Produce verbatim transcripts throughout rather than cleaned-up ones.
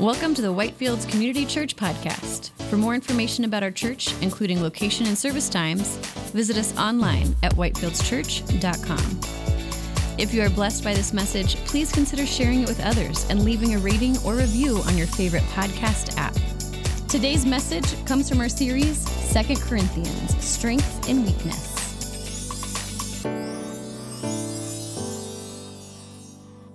Welcome to the Whitefields Community Church Podcast. For more information about our church, including location and service times, visit us online at whitefields church dot com. If you are blessed by this message, please consider sharing it with others and leaving a rating or review on your favorite podcast app. Today's message comes from our series, Second Corinthians, Strength in Weakness.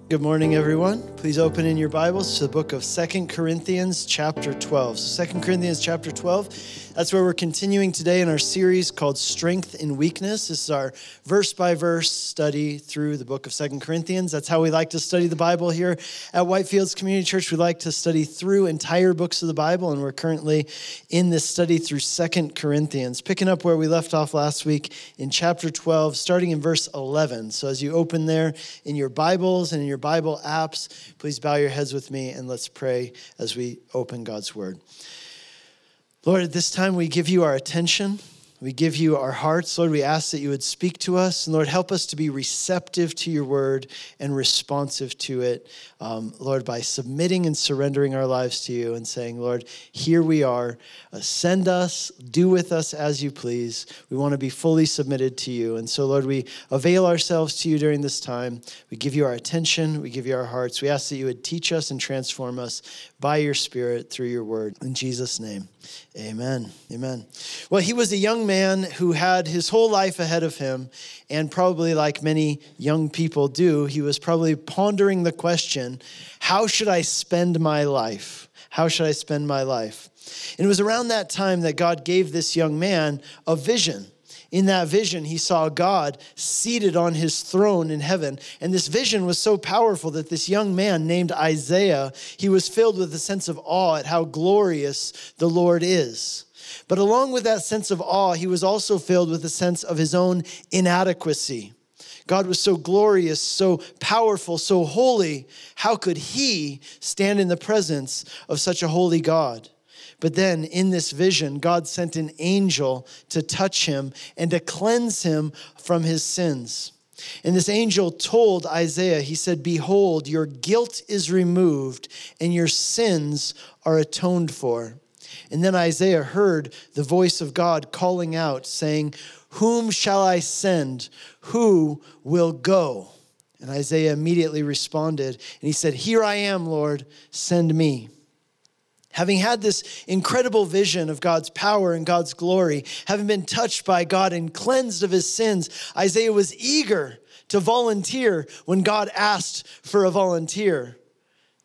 Good morning, everyone. Please open in your Bibles to the book of Second Corinthians chapter twelve. So Second Corinthians chapter twelve, that's where we're continuing today in our series called Strength in Weakness. This is our verse-by-verse study through the book of Second Corinthians. That's how we like to study the Bible here at Whitefields Community Church. We like to study through entire books of the Bible, and we're currently in this study through Second Corinthians, picking up where we left off last week in chapter twelve, starting in verse eleven. So as you open there in your Bibles and in your Your Bible apps, please bow your heads with me and let's pray as we open God's word. Lord, at this time we give you our attention. We give you our hearts. Lord, we ask that you would speak to us. And Lord, help us to be receptive to your word and responsive to it, um, Lord, by submitting and surrendering our lives to you and saying, Lord, here we are. Uh, send us, do with us as you please. We want to be fully submitted to you. And so, Lord, we avail ourselves to you during this time. We give you our attention. We give you our hearts. We ask that you would teach us and transform us by your Spirit through your word. In Jesus' name, amen. Amen. Well, he was a young man. man who had his whole life ahead of him, and probably like many young people do, he was probably pondering the question, how should I spend my life? How should I spend my life? And it was around that time that God gave this young man a vision. In that vision, he saw God seated on his throne in heaven. And this vision was so powerful that this young man named Isaiah, he was filled with a sense of awe at how glorious the Lord is. But along with that sense of awe, he was also filled with a sense of his own inadequacy. God was so glorious, so powerful, so holy. How could he stand in the presence of such a holy God? But then in this vision, God sent an angel to touch him and to cleanse him from his sins. And this angel told Isaiah, he said, "Behold, your guilt is removed and your sins are atoned for." And then Isaiah heard the voice of God calling out, saying, "Whom shall I send? Who will go?" And Isaiah immediately responded, and he said, "Here I am, Lord, send me." Having had this incredible vision of God's power and God's glory, having been touched by God and cleansed of his sins, Isaiah was eager to volunteer when God asked for a volunteer.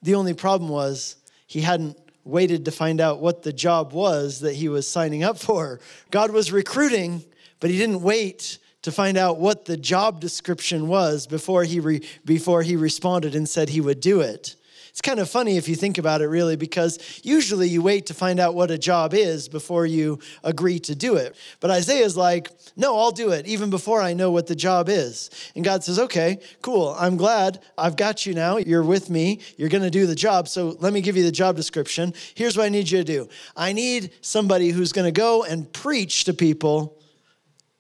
The only problem was he hadn't waited to find out what the job was that he was signing up for. God was recruiting, but he didn't wait to find out what the job description was before he re- before he responded and said he would do it. It's kind of funny if you think about it, really, because usually you wait to find out what a job is before you agree to do it. But Isaiah's like, no, I'll do it even before I know what the job is. And God says, okay, cool. I'm glad I've got you now. You're with me. You're going to do the job. So let me give you the job description. Here's what I need you to do. I need somebody who's going to go and preach to people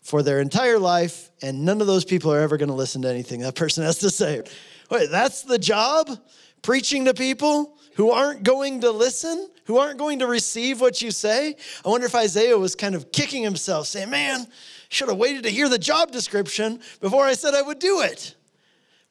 for their entire life, and none of those people are ever going to listen to anything that person has to say. Wait, that's the job? Preaching to people who aren't going to listen, who aren't going to receive what you say? I wonder if Isaiah was kind of kicking himself, saying, man, should have waited to hear the job description before I said I would do it.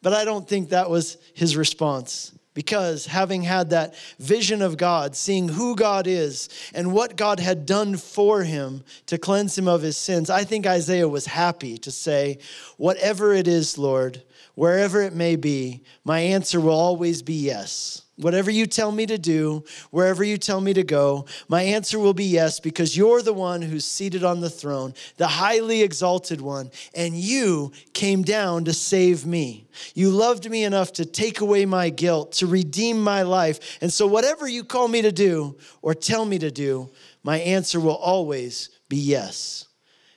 But I don't think that was his response, because having had that vision of God, seeing who God is and what God had done for him to cleanse him of his sins, I think Isaiah was happy to say, whatever it is, Lord, wherever it may be, my answer will always be yes. Whatever you tell me to do, wherever you tell me to go, my answer will be yes, because you're the one who's seated on the throne, the highly exalted one, and you came down to save me. You loved me enough to take away my guilt, to redeem my life. And so whatever you call me to do or tell me to do, my answer will always be yes.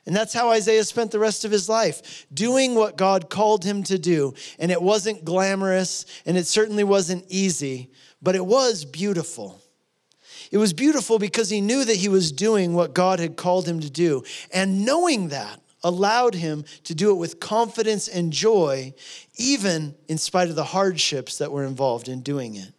And that's how Isaiah spent the rest of his life, doing what God called him to do. And it wasn't glamorous, and it certainly wasn't easy, but it was beautiful. It was beautiful because he knew that he was doing what God had called him to do. And knowing that allowed him to do it with confidence and joy, even in spite of the hardships that were involved in doing it.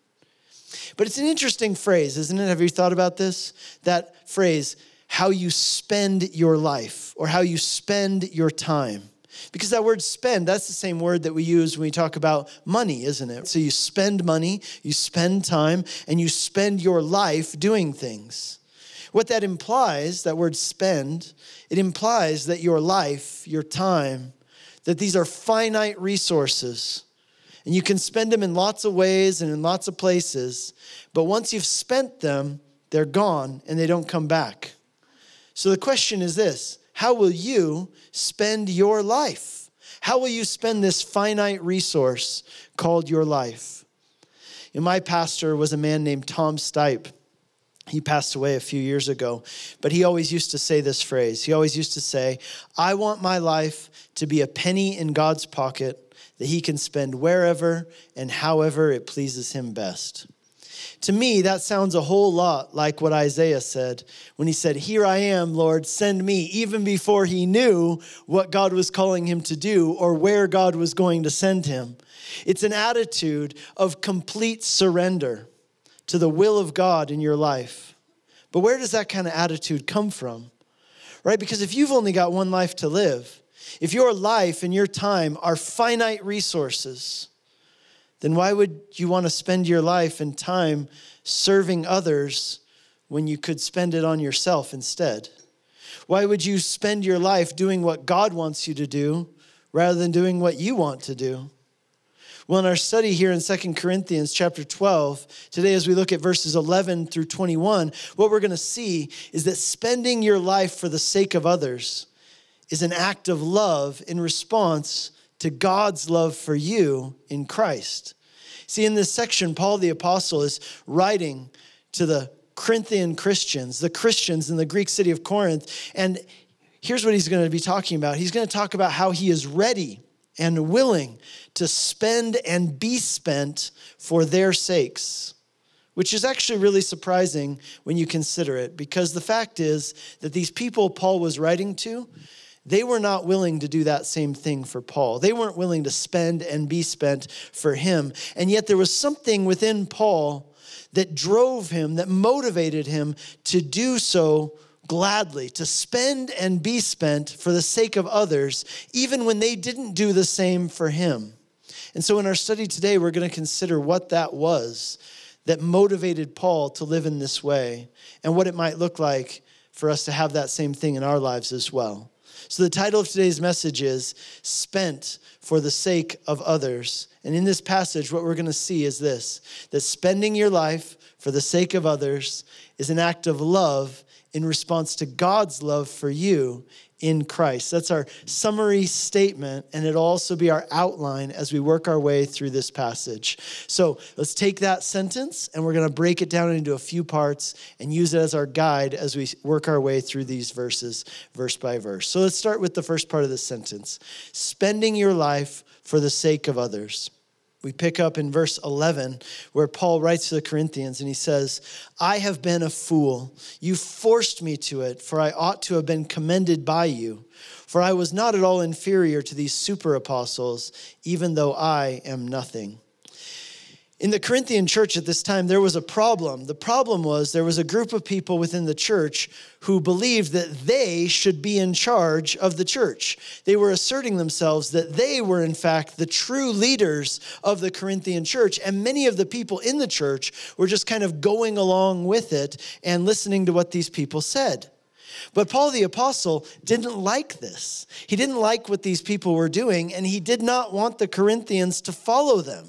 But it's an interesting phrase, isn't it? Have you thought about this? That phrase, how you spend your life or how you spend your time. Because that word spend, that's the same word that we use when we talk about money, isn't it? So you spend money, you spend time, and you spend your life doing things. What that implies, that word spend, it implies that your life, your time, that these are finite resources. And you can spend them in lots of ways and in lots of places. But once you've spent them, they're gone and they don't come back. So the question is this. How will you spend your life? How will you spend this finite resource called your life? You know, my pastor was a man named Tom Stipe. He passed away a few years ago, but he always used to say this phrase. He always used to say, I want my life to be a penny in God's pocket that he can spend wherever and however it pleases him best. To me, that sounds a whole lot like what Isaiah said when he said, here I am, Lord, send me, even before he knew what God was calling him to do or where God was going to send him. It's an attitude of complete surrender to the will of God in your life. But where does that kind of attitude come from? Right? Because if you've only got one life to live, if your life and your time are finite resources, then why would you want to spend your life and time serving others when you could spend it on yourself instead? Why would you spend your life doing what God wants you to do rather than doing what you want to do? Well, in our study here in Second Corinthians chapter twelve, today as we look at verses eleven through twenty-one, what we're going to see is that spending your life for the sake of others is an act of love in response to God's love for you in Christ. See, in this section, Paul the Apostle is writing to the Corinthian Christians, the Christians in the Greek city of Corinth, and here's what he's going to be talking about. He's going to talk about how he is ready and willing to spend and be spent for their sakes, which is actually really surprising when you consider it, because the fact is that these people Paul was writing to, they were not willing to do that same thing for Paul. They weren't willing to spend and be spent for him. And yet there was something within Paul that drove him, that motivated him to do so gladly, to spend and be spent for the sake of others, even when they didn't do the same for him. And so in our study today, we're going to consider what that was that motivated Paul to live in this way and what it might look like for us to have that same thing in our lives as well. So the title of today's message is Spent for the Sake of Others. And in this passage, what we're going to see is this, that spending your life for the sake of others is an act of love in response to God's love for you in Christ. That's our summary statement, and it'll also be our outline as we work our way through this passage. So let's take that sentence, and we're going to break it down into a few parts and use it as our guide as we work our way through these verses, verse by verse. So let's start with the first part of the sentence, spending your life for the sake of others. We pick up in verse eleven where Paul writes to the Corinthians and he says, I have been a fool. You forced me to it, for I ought to have been commended by you. For I was not at all inferior to these super apostles, even though I am nothing. In the Corinthian church at this time, there was a problem. The problem was there was a group of people within the church who believed that they should be in charge of the church. They were asserting themselves that they were, in fact, the true leaders of the Corinthian church, and many of the people in the church were just kind of going along with it and listening to what these people said. But Paul the Apostle didn't like this. He didn't like what these people were doing, and he did not want the Corinthians to follow them.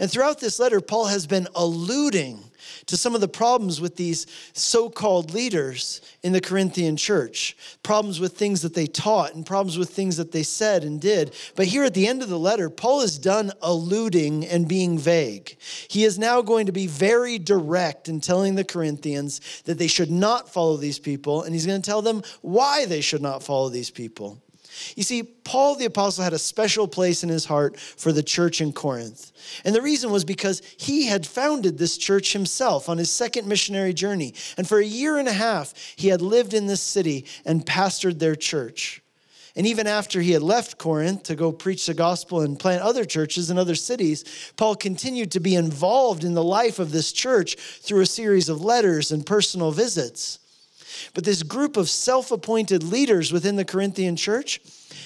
And throughout this letter, Paul has been alluding to some of the problems with these so-called leaders in the Corinthian church, problems with things that they taught and problems with things that they said and did. But here at the end of the letter, Paul is done alluding and being vague. He is now going to be very direct in telling the Corinthians that they should not follow these people, and he's going to tell them why they should not follow these people. You see, Paul the Apostle had a special place in his heart for the church in Corinth. And the reason was because he had founded this church himself on his second missionary journey. And for a year and a half, he had lived in this city and pastored their church. And even after he had left Corinth to go preach the gospel and plant other churches in other cities, Paul continued to be involved in the life of this church through a series of letters and personal visits. But this group of self-appointed leaders within the Corinthian church,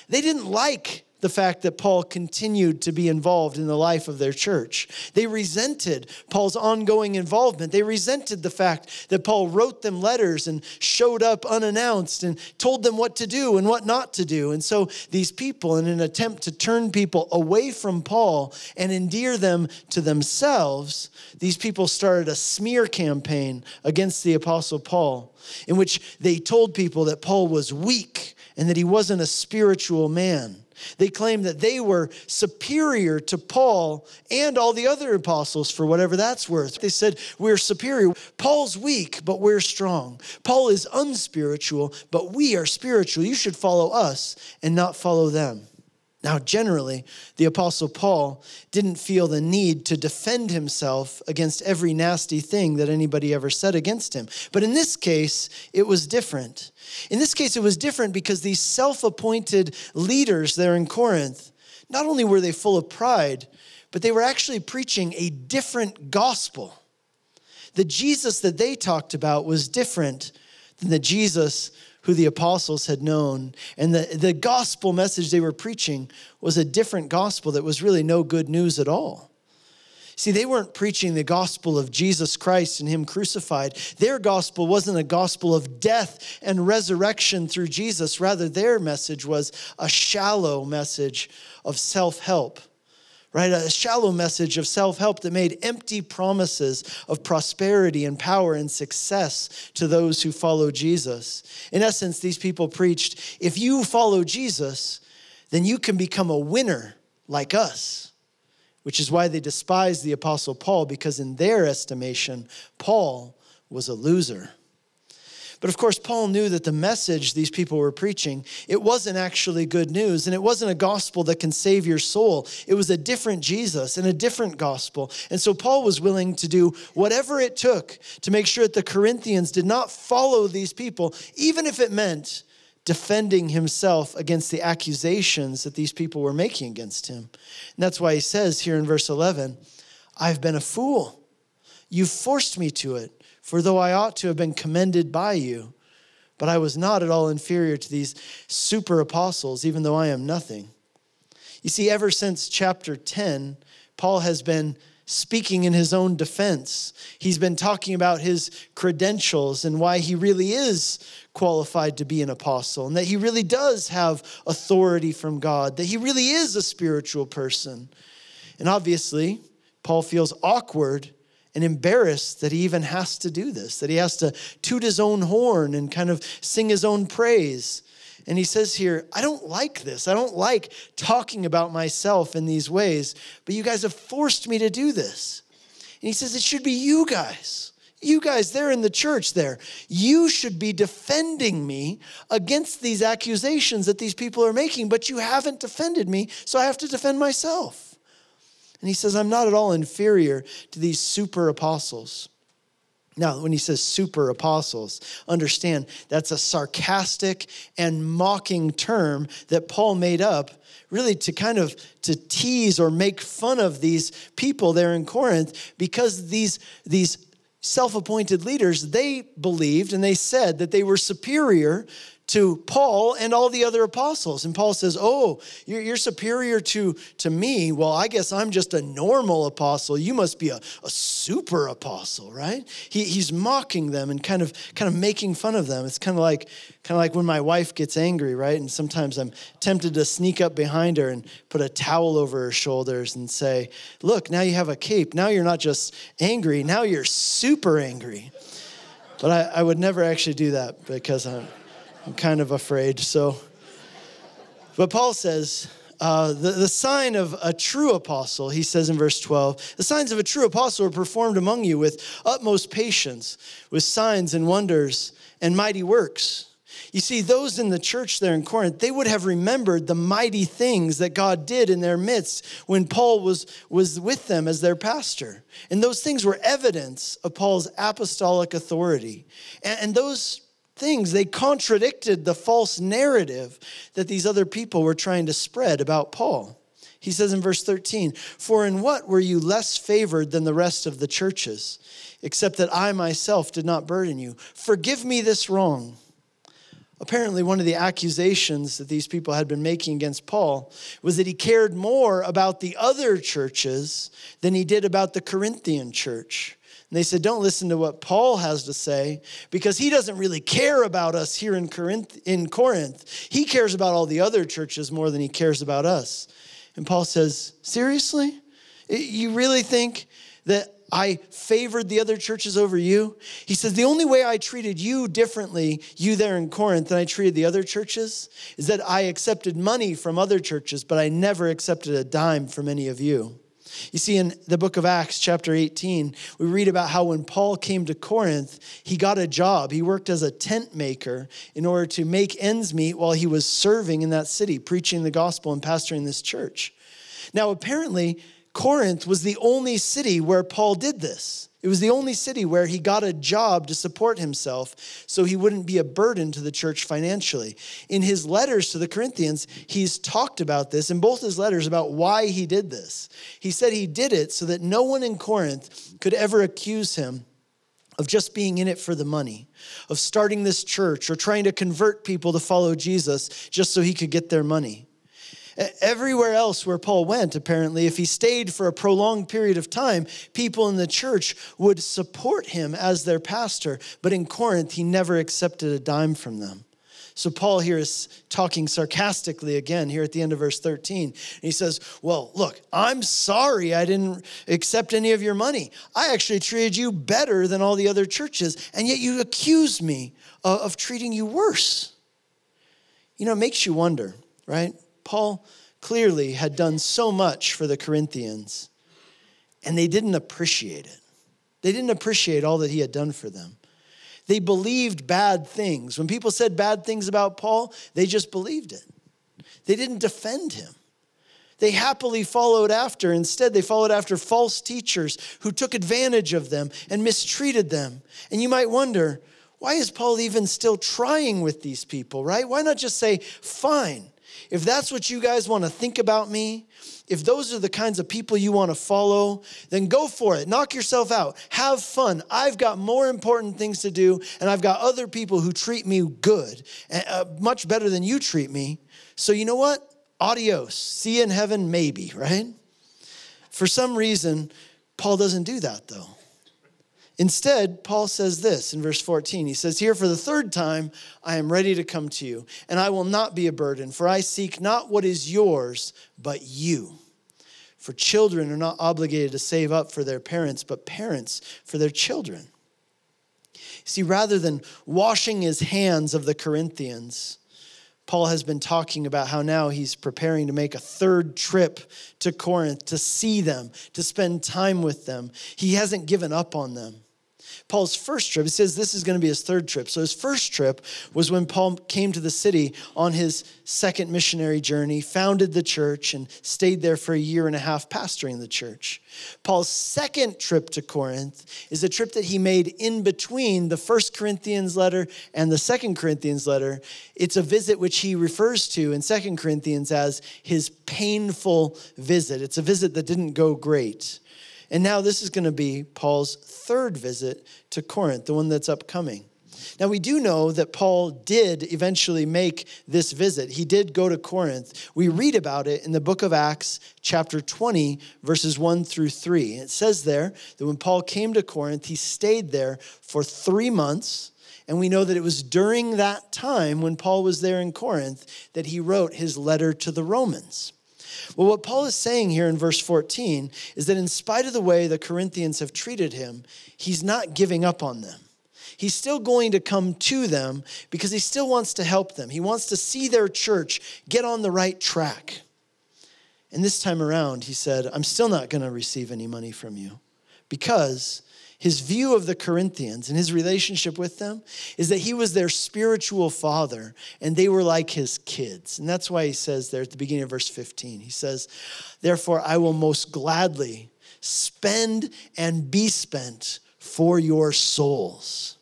they didn't like the fact that Paul continued to be involved in the life of their church. They resented Paul's ongoing involvement. They resented the fact that Paul wrote them letters and showed up unannounced and told them what to do and what not to do. And so these people, in an attempt to turn people away from Paul and endear them to themselves, these people started a smear campaign against the Apostle Paul, in which they told people that Paul was weak and that he wasn't a spiritual man. They claimed that they were superior to Paul and all the other apostles, for whatever that's worth. They said, we're superior. Paul's weak, but we're strong. Paul is unspiritual, but we are spiritual. You should follow us and not follow them. Now, generally, the Apostle Paul didn't feel the need to defend himself against every nasty thing that anybody ever said against him. But in this case, it was different. In this case, it was different because these self-appointed leaders there in Corinth, not only were they full of pride, but they were actually preaching a different gospel. The Jesus that they talked about was different than the Jesus who the apostles had known. And the, the gospel message they were preaching was a different gospel that was really no good news at all. See, they weren't preaching the gospel of Jesus Christ and him crucified. Their gospel wasn't a gospel of death and resurrection through Jesus. Rather, their message was a shallow message of self-help. Right, a shallow message of self-help that made empty promises of prosperity and power and success to those who follow Jesus. In essence, these people preached, if you follow Jesus, then you can become a winner like us, which is why they despised the Apostle Paul, because in their estimation, Paul was a loser. But of course, Paul knew that the message these people were preaching, it wasn't actually good news, and it wasn't a gospel that can save your soul. It was a different Jesus and a different gospel. And so Paul was willing to do whatever it took to make sure that the Corinthians did not follow these people, even if it meant defending himself against the accusations that these people were making against him. And that's why he says here in verse eleven, I've been a fool. You forced me to it. For though I ought to have been commended by you, but I was not at all inferior to these super apostles, even though I am nothing. You see, ever since chapter ten, Paul has been speaking in his own defense. He's been talking about his credentials and why he really is qualified to be an apostle, and that he really does have authority from God, that he really is a spiritual person. And obviously, Paul feels awkward and embarrassed that he even has to do this, that he has to toot his own horn and kind of sing his own praise. And he says here, I don't like this. I don't like talking about myself in these ways, but you guys have forced me to do this. And he says, it should be you guys. You guys there in the church there, you should be defending me against these accusations that these people are making, but you haven't defended me, so I have to defend myself. And he says, I'm not at all inferior to these super apostles. Now, when he says super apostles, understand that's a sarcastic and mocking term that Paul made up really to kind of to tease or make fun of these people there in Corinth, because these, these self-appointed leaders, they believed and they said that they were superior to Paul and all the other apostles. And Paul says, oh, you're, you're superior to, to me. Well, I guess I'm just a normal apostle. You must be a, a super apostle, right? He, he's mocking them and kind of kind of making fun of them. It's kind of like kind of like when my wife gets angry, right? And sometimes I'm tempted to sneak up behind her and put a towel over her shoulders and say, look, now you have a cape. Now you're not just angry. Now you're super angry. But I, I would never actually do that because I'm... I'm kind of afraid, so. But Paul says, uh, the, the sign of a true apostle, he says in verse twelve, the signs of a true apostle are performed among you with utmost patience, with signs and wonders and mighty works. You see, those in the church there in Corinth, they would have remembered the mighty things that God did in their midst when Paul was, was with them as their pastor. And those things were evidence of Paul's apostolic authority. And, and those things. They contradicted the false narrative that these other people were trying to spread about Paul. He says in verse thirteen, "For in what were you less favored than the rest of the churches, except that I myself did not burden you? Forgive me this wrong." Apparently, one of the accusations that these people had been making against Paul was that he cared more about the other churches than he did about the Corinthian church. And they said, don't listen to what Paul has to say, because he doesn't really care about us here in Corinth. In Corinth, he cares about all the other churches more than he cares about us. And Paul says, seriously? You really think that I favored the other churches over you? He says, the only way I treated you differently, you there in Corinth, than I treated the other churches, is that I accepted money from other churches, but I never accepted a dime from any of you. You see, in the book of Acts, chapter eighteen, we read about how when Paul came to Corinth, he got a job. He worked as a tent maker in order to make ends meet while he was serving in that city, preaching the gospel and pastoring this church. Now, apparently, Corinth was the only city where Paul did this. It was the only city where he got a job to support himself so he wouldn't be a burden to the church financially. In his letters to the Corinthians, he's talked about this in both his letters about why he did this. He said he did it so that no one in Corinth could ever accuse him of just being in it for the money, of starting this church or trying to convert people to follow Jesus just so he could get their money. Everywhere else where Paul went, apparently, if he stayed for a prolonged period of time, people in the church would support him as their pastor. But in Corinth, he never accepted a dime from them. So Paul here is talking sarcastically again here at the end of verse thirteen. And he says, well, look, I'm sorry I didn't accept any of your money. I actually treated you better than all the other churches, and yet you accuse me of treating you worse. You know, it makes you wonder, right? Paul clearly had done so much for the Corinthians, and they didn't appreciate it. They didn't appreciate all that he had done for them. They believed bad things. When people said bad things about Paul, they just believed it. They didn't defend him. They happily followed after. Instead, they followed after false teachers who took advantage of them and mistreated them. And you might wonder, why is Paul even still trying with these people, right? Why not just say, fine, if that's what you guys want to think about me, if those are the kinds of people you want to follow, then go for it. Knock yourself out. Have fun. I've got more important things to do, and I've got other people who treat me good, uh, much better than you treat me. So you know what? Adios. See you in heaven, maybe, right? For some reason, Paul doesn't do that, though. Instead, Paul says this in verse fourteen. He says, here for the third time, I am ready to come to you, and I will not be a burden, for I seek not what is yours, but you. For children are not obligated to save up for their parents, but parents for their children. See, rather than washing his hands of the Corinthians, Paul has been talking about how now he's preparing to make a third trip to Corinth to see them, to spend time with them. He hasn't given up on them. Paul's first trip, he says this is going to be his third trip. So his first trip was when Paul came to the city on his second missionary journey, founded the church, and stayed there for a year and a half pastoring the church. Paul's second trip to Corinth is a trip that he made in between the First Corinthians letter and the Second Corinthians letter. It's a visit which he refers to in Second Corinthians as his painful visit. It's a visit that didn't go great. And now this is going to be Paul's third visit to Corinth, the one that's upcoming. Now, we do know that Paul did eventually make this visit. He did go to Corinth. We read about it in the book of Acts, chapter twenty, verses one through three. It says there that when Paul came to Corinth, he stayed there for three months. And we know that it was during that time when Paul was there in Corinth that he wrote his letter to the Romans. Well, what Paul is saying here in verse fourteen is that in spite of the way the Corinthians have treated him, he's not giving up on them. He's still going to come to them because he still wants to help them. He wants to see their church get on the right track. And this time around, he said, I'm still not going to receive any money from you, because his view of the Corinthians and his relationship with them is that he was their spiritual father and they were like his kids. And that's why he says there at the beginning of verse fifteen, he says, therefore, I will most gladly spend and be spent for your souls.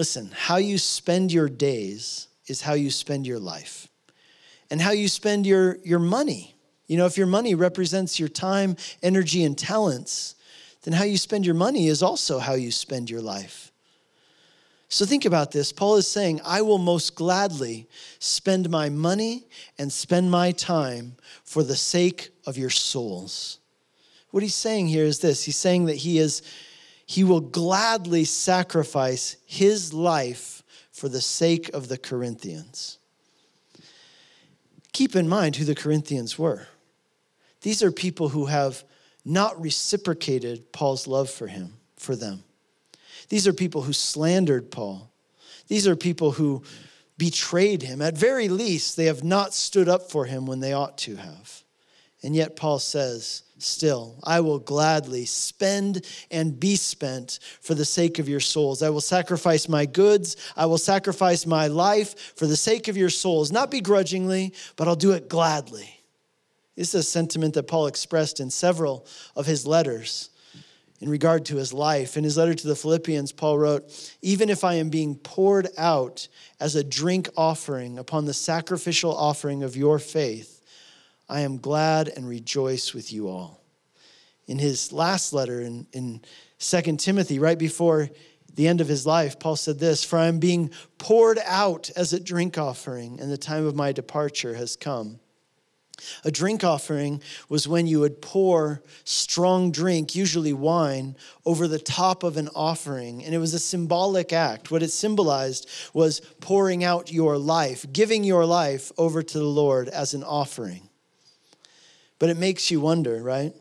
Listen, how you spend your days is how you spend your life and how you spend your, your money. You know, if your money represents your time, energy, and talents, then how you spend your money is also how you spend your life. So think about this. Paul is saying, I will most gladly spend my money and spend my time for the sake of your souls. What he's saying here is this. He's saying that he is, he will gladly sacrifice his life for the sake of the Corinthians. Keep in mind who the Corinthians were. These are people who have not reciprocated Paul's love for him, for them. These are people who slandered Paul. These are people who betrayed him. At very least, they have not stood up for him when they ought to have. And yet Paul says, still, I will gladly spend and be spent for the sake of your souls. I will sacrifice my goods. I will sacrifice my life for the sake of your souls, not begrudgingly, but I'll do it gladly. This is a sentiment that Paul expressed in several of his letters in regard to his life. In his letter to the Philippians, Paul wrote, even if I am being poured out as a drink offering upon the sacrificial offering of your faith, I am glad and rejoice with you all. In his last letter in, in Second Timothy, right before the end of his life, Paul said this, for I am being poured out as a drink offering, and the time of my departure has come. A drink offering was when you would pour strong drink, usually wine, over the top of an offering. And it was a symbolic act. What it symbolized was pouring out your life, giving your life over to the Lord as an offering. But it makes you wonder, right?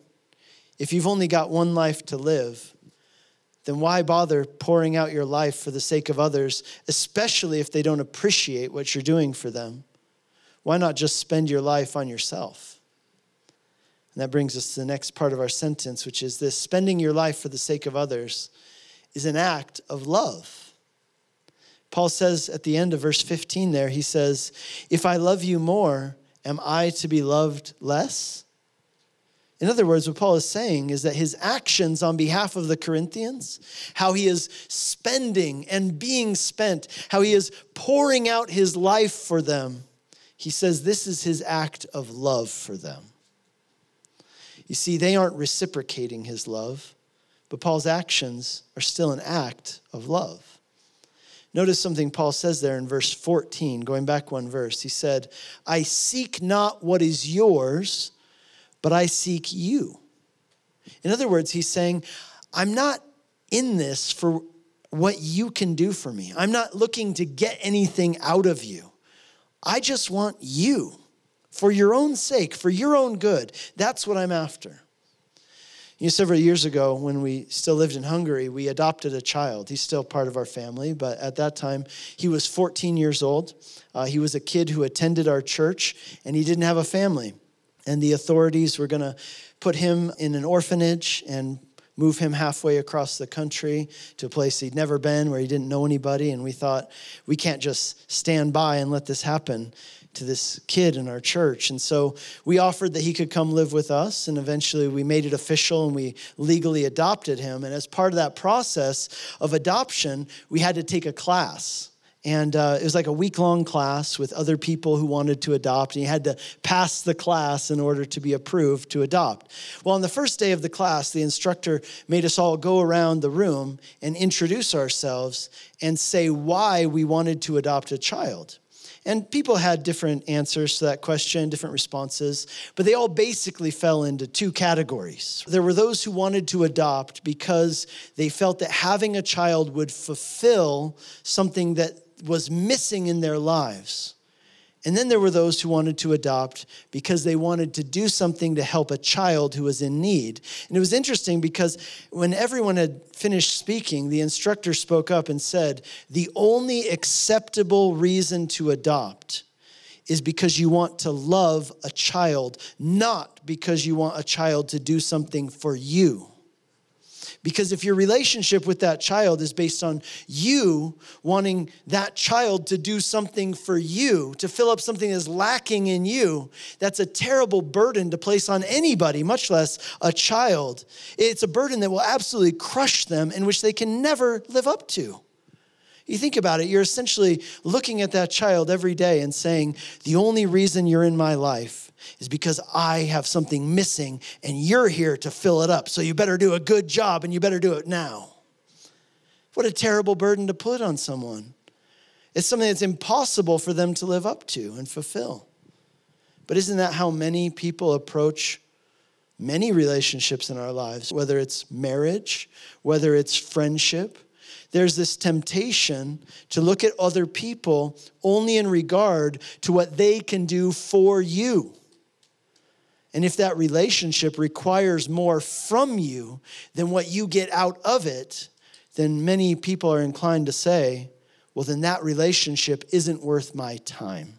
If you've only got one life to live, then why bother pouring out your life for the sake of others, especially if they don't appreciate what you're doing for them? Why not just spend your life on yourself? And that brings us to the next part of our sentence, which is this: spending your life for the sake of others is an act of love. Paul says at the end of verse fifteen there, he says, if I love you more, am I to be loved less? In other words, what Paul is saying is that his actions on behalf of the Corinthians, how he is spending and being spent, how he is pouring out his life for them, he says this is his act of love for them. You see, they aren't reciprocating his love, but Paul's actions are still an act of love. Notice something Paul says there in verse fourteen, going back one verse. He said, I seek not what is yours, but I seek you. In other words, he's saying, I'm not in this for what you can do for me. I'm not looking to get anything out of you. I just want you for your own sake, for your own good. That's what I'm after. You know, several years ago when we still lived in Hungary, we adopted a child. He's still part of our family, but at that time, he was fourteen years old. Uh, he was a kid who attended our church, and he didn't have a family. And the authorities were going to put him in an orphanage and move him halfway across the country to a place he'd never been, where he didn't know anybody. And we thought, we can't just stand by and let this happen to this kid in our church. And so we offered that he could come live with us. And eventually we made it official and we legally adopted him. And as part of that process of adoption, we had to take a class. And uh, it was like a week-long class with other people who wanted to adopt, and you had to pass the class in order to be approved to adopt. Well, on the first day of the class, the instructor made us all go around the room and introduce ourselves and say why we wanted to adopt a child. And people had different answers to that question, different responses, but they all basically fell into two categories. There were those who wanted to adopt because they felt that having a child would fulfill something that was missing in their lives. And then there were those who wanted to adopt because they wanted to do something to help a child who was in need. And it was interesting because when everyone had finished speaking, the instructor spoke up and said, the only acceptable reason to adopt is because you want to love a child, not because you want a child to do something for you. Because if your relationship with that child is based on you wanting that child to do something for you, to fill up something that's lacking in you, that's a terrible burden to place on anybody, much less a child. It's a burden that will absolutely crush them and which they can never live up to. You think about it, you're essentially looking at that child every day and saying, the only reason you're in my life is because I have something missing and you're here to fill it up. So you better do a good job and you better do it now. What a terrible burden to put on someone. It's something that's impossible for them to live up to and fulfill. But isn't that how many people approach many relationships in our lives, whether it's marriage, whether it's friendship? There's this temptation to look at other people only in regard to what they can do for you. And if that relationship requires more from you than what you get out of it, then many people are inclined to say, well, then that relationship isn't worth my time.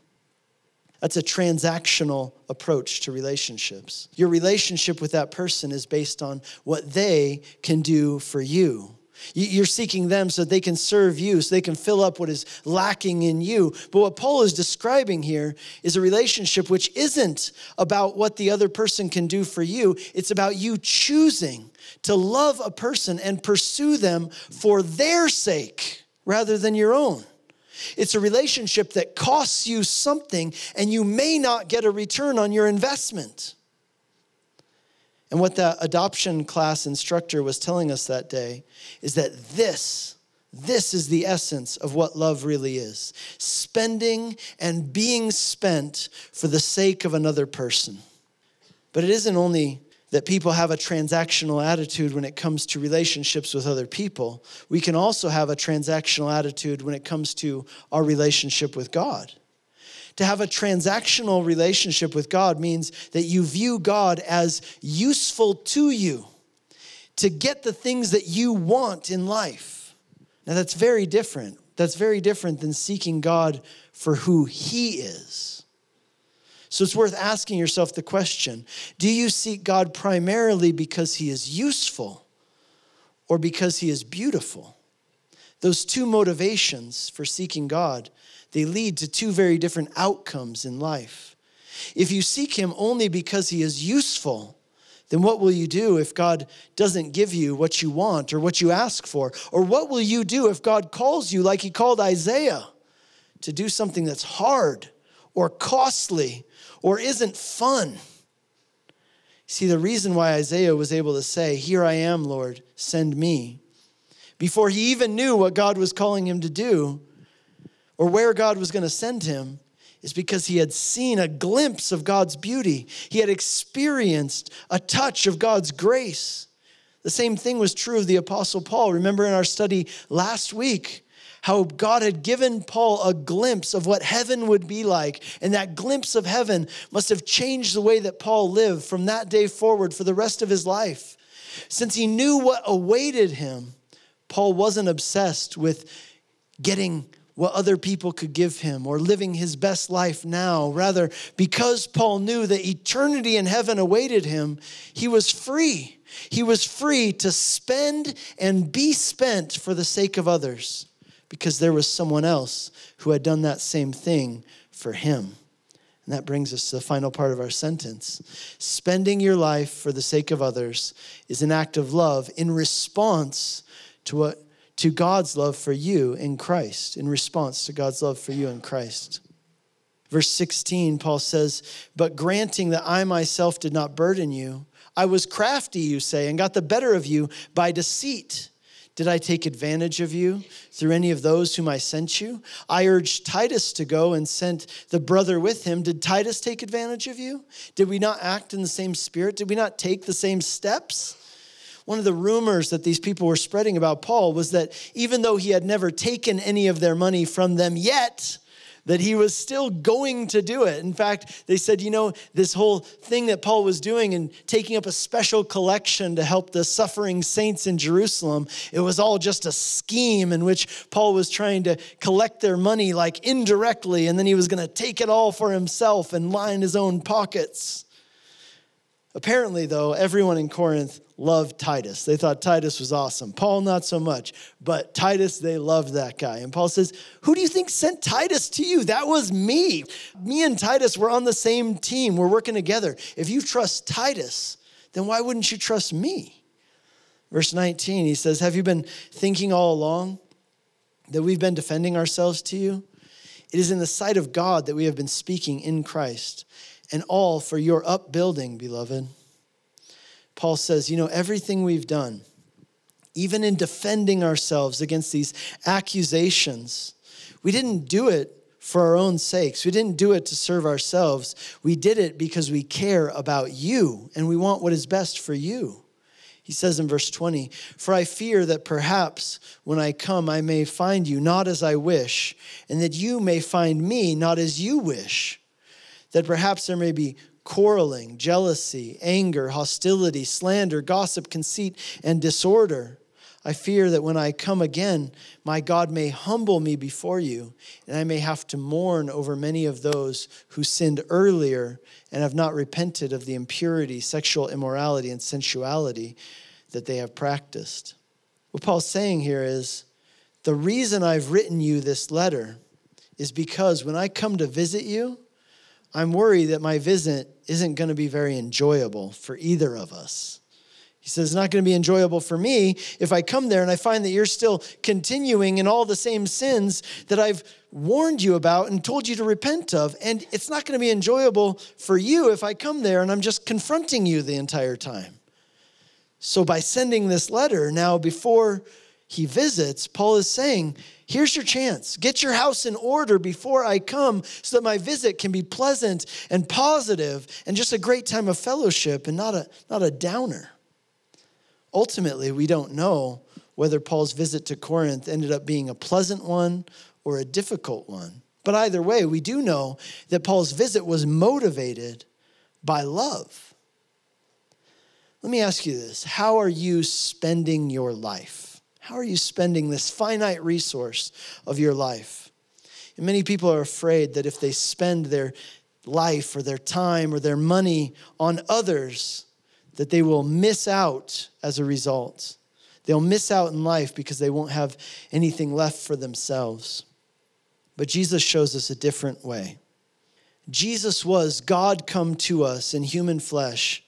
That's a transactional approach to relationships. Your relationship with that person is based on what they can do for you. You're seeking them so that they can serve you, so they can fill up what is lacking in you. But what Paul is describing here is a relationship which isn't about what the other person can do for you. It's about you choosing to love a person and pursue them for their sake rather than your own. It's a relationship that costs you something, and you may not get a return on your investment. And what the adoption class instructor was telling us that day is that this, this is the essence of what love really is. Spending and being spent for the sake of another person. But it isn't only that people have a transactional attitude when it comes to relationships with other people. We can also have a transactional attitude when it comes to our relationship with God. To have a transactional relationship with God means that you view God as useful to you to get the things that you want in life. Now, that's very different. That's very different than seeking God for who He is. So it's worth asking yourself the question, do you seek God primarily because He is useful or because He is beautiful? Those two motivations for seeking God, they lead to two very different outcomes in life. If you seek Him only because He is useful, then what will you do if God doesn't give you what you want or what you ask for? Or what will you do if God calls you, like He called Isaiah, to do something that's hard or costly or isn't fun? See, the reason why Isaiah was able to say, "Here I am, Lord, send me," before he even knew what God was calling him to do, or where God was going to send him, is because he had seen a glimpse of God's beauty. He had experienced a touch of God's grace. The same thing was true of the Apostle Paul. Remember in our study last week, how God had given Paul a glimpse of what heaven would be like. And that glimpse of heaven must have changed the way that Paul lived from that day forward for the rest of his life. Since he knew what awaited him, Paul wasn't obsessed with getting what other people could give him or living his best life now. Rather, because Paul knew that eternity in heaven awaited him, he was free. He was free to spend and be spent for the sake of others because there was someone else who had done that same thing for him. And that brings us to the final part of our sentence. Spending your life for the sake of others is an act of love in response to what to God's love for you in Christ, in response to God's love for you in Christ. Verse sixteen, Paul says, "But granting that I myself did not burden you, I was crafty, you say, and got the better of you by deceit. Did I take advantage of you through any of those whom I sent you? I urged Titus to go and sent the brother with him. Did Titus take advantage of you? Did we not act in the same spirit? Did we not take the same steps?" One of the rumors that these people were spreading about Paul was that even though he had never taken any of their money from them yet, that he was still going to do it. In fact, they said, you know, this whole thing that Paul was doing and taking up a special collection to help the suffering saints in Jerusalem, it was all just a scheme in which Paul was trying to collect their money like indirectly, and then he was going to take it all for himself and line his own pockets. Apparently, though, everyone in Corinth loved Titus. They thought Titus was awesome. Paul, not so much. But Titus, they loved that guy. And Paul says, who do you think sent Titus to you? That was me. Me and Titus were on the same team. We're working together. If you trust Titus, then why wouldn't you trust me? Verse nineteen, he says, have you been thinking all along that we've been defending ourselves to you, it is in the sight of God that we have been speaking in Christ, and all for your upbuilding, beloved. Paul says, you know, everything we've done, even in defending ourselves against these accusations, we didn't do it for our own sakes. We didn't do it to serve ourselves. We did it because we care about you and we want what is best for you. He says in verse twenty, for I fear that perhaps when I come, I may find you not as I wish, and that you may find me not as you wish, that perhaps there may be quarreling, jealousy, anger, hostility, slander, gossip, conceit, and disorder. I fear that when I come again, my God may humble me before you, and I may have to mourn over many of those who sinned earlier and have not repented of the impurity, sexual immorality, and sensuality that they have practiced. What Paul's saying here is, the reason I've written you this letter is because when I come to visit you, I'm worried that my visit isn't going to be very enjoyable for either of us. He says, it's not going to be enjoyable for me if I come there and I find that you're still continuing in all the same sins that I've warned you about and told you to repent of. And it's not going to be enjoyable for you if I come there and I'm just confronting you the entire time. So by sending this letter now before he visits, Paul is saying, here's your chance. Get your house in order before I come so that my visit can be pleasant and positive and just a great time of fellowship and not a, not a downer. Ultimately, we don't know whether Paul's visit to Corinth ended up being a pleasant one or a difficult one. But either way, we do know that Paul's visit was motivated by love. Let me ask you this. How are you spending your life? How are you spending this finite resource of your life? And many people are afraid that if they spend their life or their time or their money on others, that they will miss out as a result. They'll miss out in life because they won't have anything left for themselves. But Jesus shows us a different way. Jesus was God come to us in human flesh.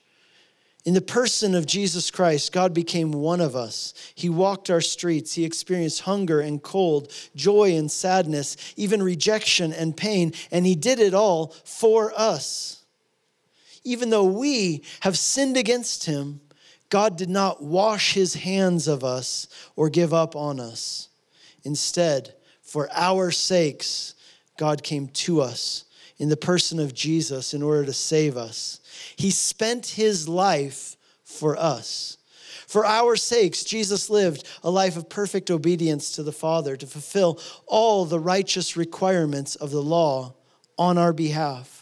In the person of Jesus Christ, God became one of us. He walked our streets. He experienced hunger and cold, joy and sadness, even rejection and pain. And he did it all for us. Even though we have sinned against him, God did not wash his hands of us or give up on us. Instead, for our sakes, God came to us in the person of Jesus in order to save us. He spent his life for us. For our sakes, Jesus lived a life of perfect obedience to the Father to fulfill all the righteous requirements of the law on our behalf.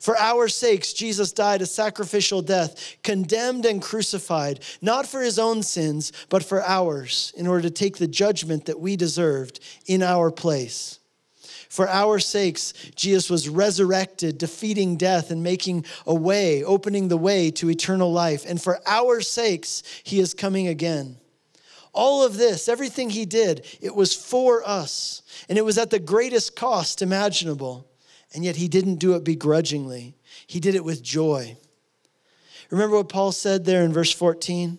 For our sakes, Jesus died a sacrificial death, condemned and crucified, not for his own sins, but for ours, in order to take the judgment that we deserved in our place. For our sakes, Jesus was resurrected, defeating death and making a way, opening the way to eternal life. And for our sakes, he is coming again. All of this, everything he did, it was for us, and it was at the greatest cost imaginable. And yet he didn't do it begrudgingly. He did it with joy. Remember what Paul said there in verse fourteen?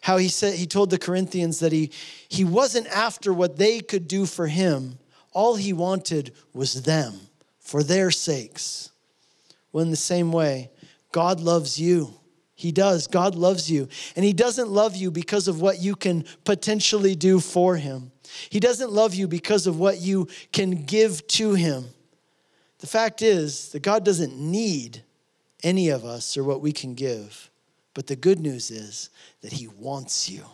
How he said he told the Corinthians that he, he wasn't after what they could do for him. All he wanted was them for their sakes. Well, in the same way, God loves you. He does. God loves you. And he doesn't love you because of what you can potentially do for him. He doesn't love you because of what you can give to him. The fact is that God doesn't need any of us or what we can give. But the good news is that he wants you.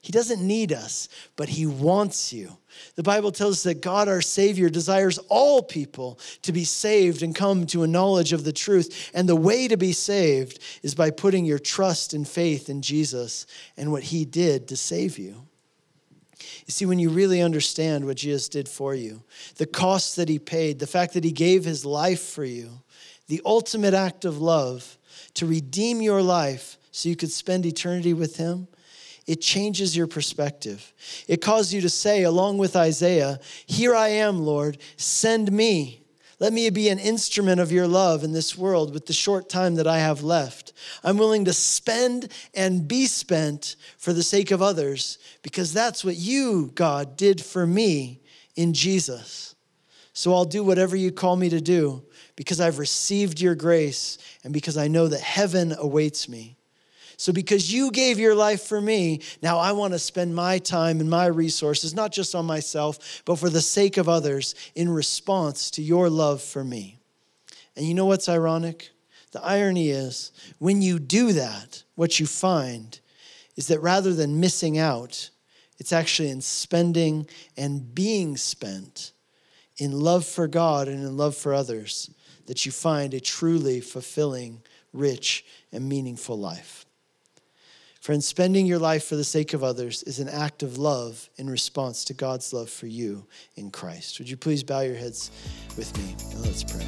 He doesn't need us, but he wants you. The Bible tells us that God, our Savior, desires all people to be saved and come to a knowledge of the truth. And the way to be saved is by putting your trust and faith in Jesus and what he did to save you. You see, when you really understand what Jesus did for you, the cost that he paid, the fact that he gave his life for you, the ultimate act of love to redeem your life so you could spend eternity with him, it changes your perspective. It causes you to say, along with Isaiah, here I am, Lord, send me. Let me be an instrument of your love in this world with the short time that I have left. I'm willing to spend and be spent for the sake of others because that's what you, God, did for me in Jesus. So I'll do whatever you call me to do because I've received your grace and because I know that heaven awaits me. So because you gave your life for me, now I want to spend my time and my resources, not just on myself, but for the sake of others in response to your love for me. And you know what's ironic? The irony is when you do that, what you find is that rather than missing out, it's actually in spending and being spent in love for God and in love for others that you find a truly fulfilling, rich, and meaningful life. Friends, spending your life for the sake of others is an act of love in response to God's love for you in Christ. Would you please bow your heads with me and let's pray.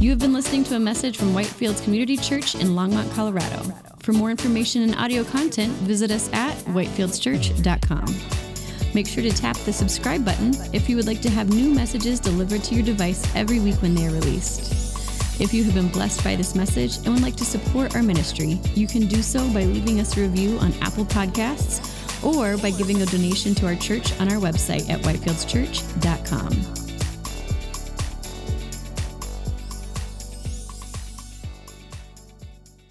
You have been listening to a message from Whitefields Community Church in Longmont, Colorado. For more information and audio content, visit us at whitefields church dot com. Make sure to tap the subscribe button if you would like to have new messages delivered to your device every week when they are released. If you have been blessed by this message and would like to support our ministry, you can do so by leaving us a review on Apple Podcasts or by giving a donation to our church on our website at whitefields church dot com.